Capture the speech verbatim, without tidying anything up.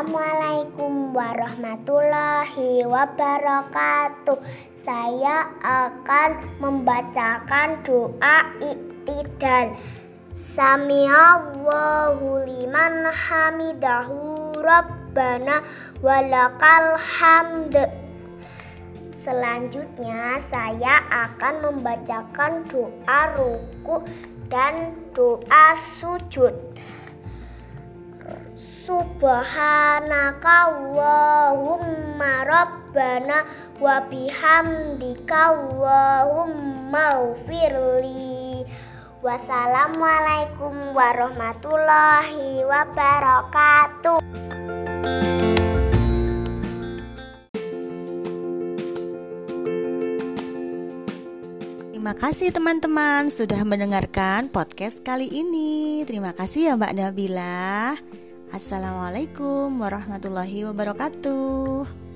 Assalamu'alaikum warahmatullahi wabarakatuh. Saya akan membacakan doa i'tidal. Sami'allahu liman hamidahu, Rabbana walakal hamd. Selanjutnya saya akan membacakan doa ruku dan doa sujud. Subhanaka Allahumma Rabbana wa bihamdika Allahumma ghfirli. Wassalamualaikum warahmatullahi wabarakatuh. Terima kasih teman-teman sudah mendengarkan podcast kali ini. Terima kasih ya Mbak Nabila. Assalamualaikum warahmatullahi wabarakatuh.